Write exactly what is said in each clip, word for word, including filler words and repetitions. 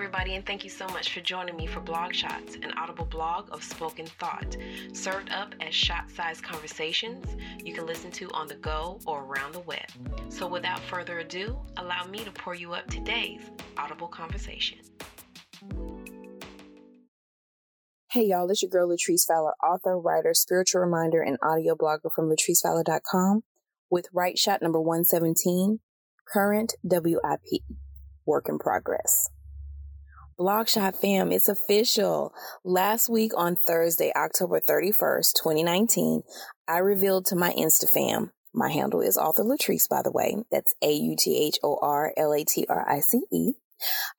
everybody, and thank you so much for joining me for BlogShots, an audible blog of spoken thought, served up as shot-sized conversations you can listen to on the go or around the web. So without further ado, allow me to pour you up today's audible conversation. Hey y'all, it's your girl Latrice Fowler, author, writer, spiritual reminder, and audio blogger from latrice fowler dot com with WriteShot number one seventeen, current W I P, work in progress. BlogShot fam, it's official. Last week on Thursday, October thirty-first, twenty nineteen, I revealed to my Insta fam, my handle is author Latrice, by the way, that's A U T H O R L A T R I C E.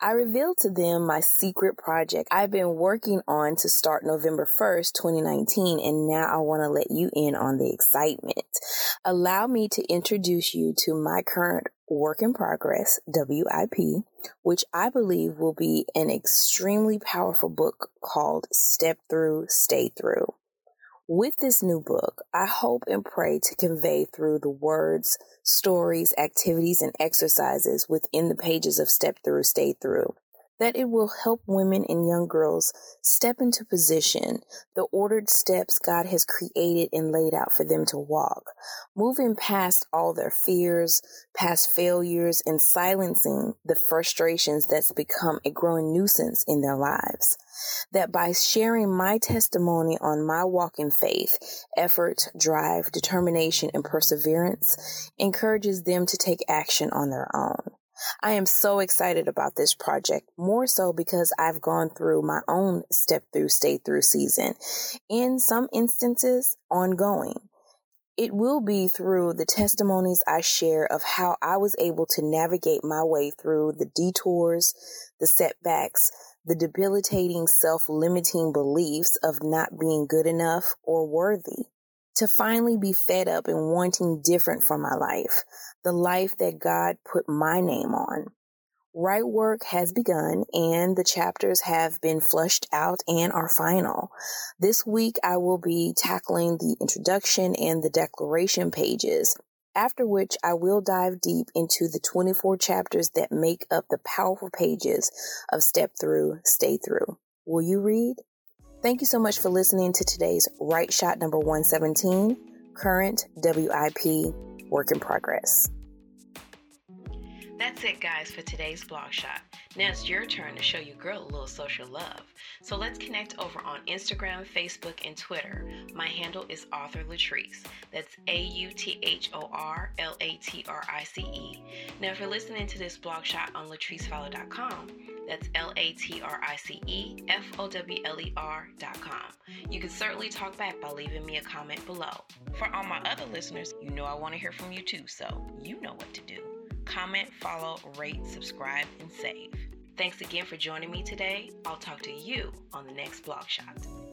I revealed to them my secret project I've been working on to start November first, twenty nineteen, and now I want to let you in on the excitement. Allow me to introduce you to my current work in progress, W I P, which I believe will be an extremely powerful book called Step Through, Stay Through. With this new book, I hope and pray to convey through the words, stories, activities, and exercises within the pages of Step Through, Stay Through, that it will help women and young girls step into position, the ordered steps God has created and laid out for them to walk, moving past all their fears, past failures, and silencing the frustrations that's become a growing nuisance in their lives. That by sharing my testimony on my walk in faith, effort, drive, determination, and perseverance encourages them to take action on their own. I am so excited about this project, more so because I've gone through my own Step Through, Stay Through season, in some instances, ongoing. It will be through the testimonies I share of how I was able to navigate my way through the detours, the setbacks, the debilitating self-limiting beliefs of not being good enough or worthy, to finally be fed up and wanting different from my life, the life that God put my name on. Right work has begun and the chapters have been flushed out and are final. This week I will be tackling the introduction and the declaration pages, after which I will dive deep into the twenty-four chapters that make up the powerful pages of Step Through, Stay Through. Will you read? Thank you so much for listening to today's WriteShot number one seventeen, current W I P, work in progress. That's it, guys, for today's BlogShot. Now it's your turn to show your girl a little social love. So let's connect over on Instagram, Facebook, and Twitter. My handle is author Latrice. That's A U T H O R L A T R I C E. Now if you're listening to this BlogShot on latrice fowler dot com, that's L A T R I C E F O W L E R dot com. You can certainly talk back by leaving me a comment below. For all my other listeners, you know I want to hear from you too, so you know what to do. Comment, follow, rate, subscribe, and save. Thanks again for joining me today. I'll talk to you on the next BlogShot.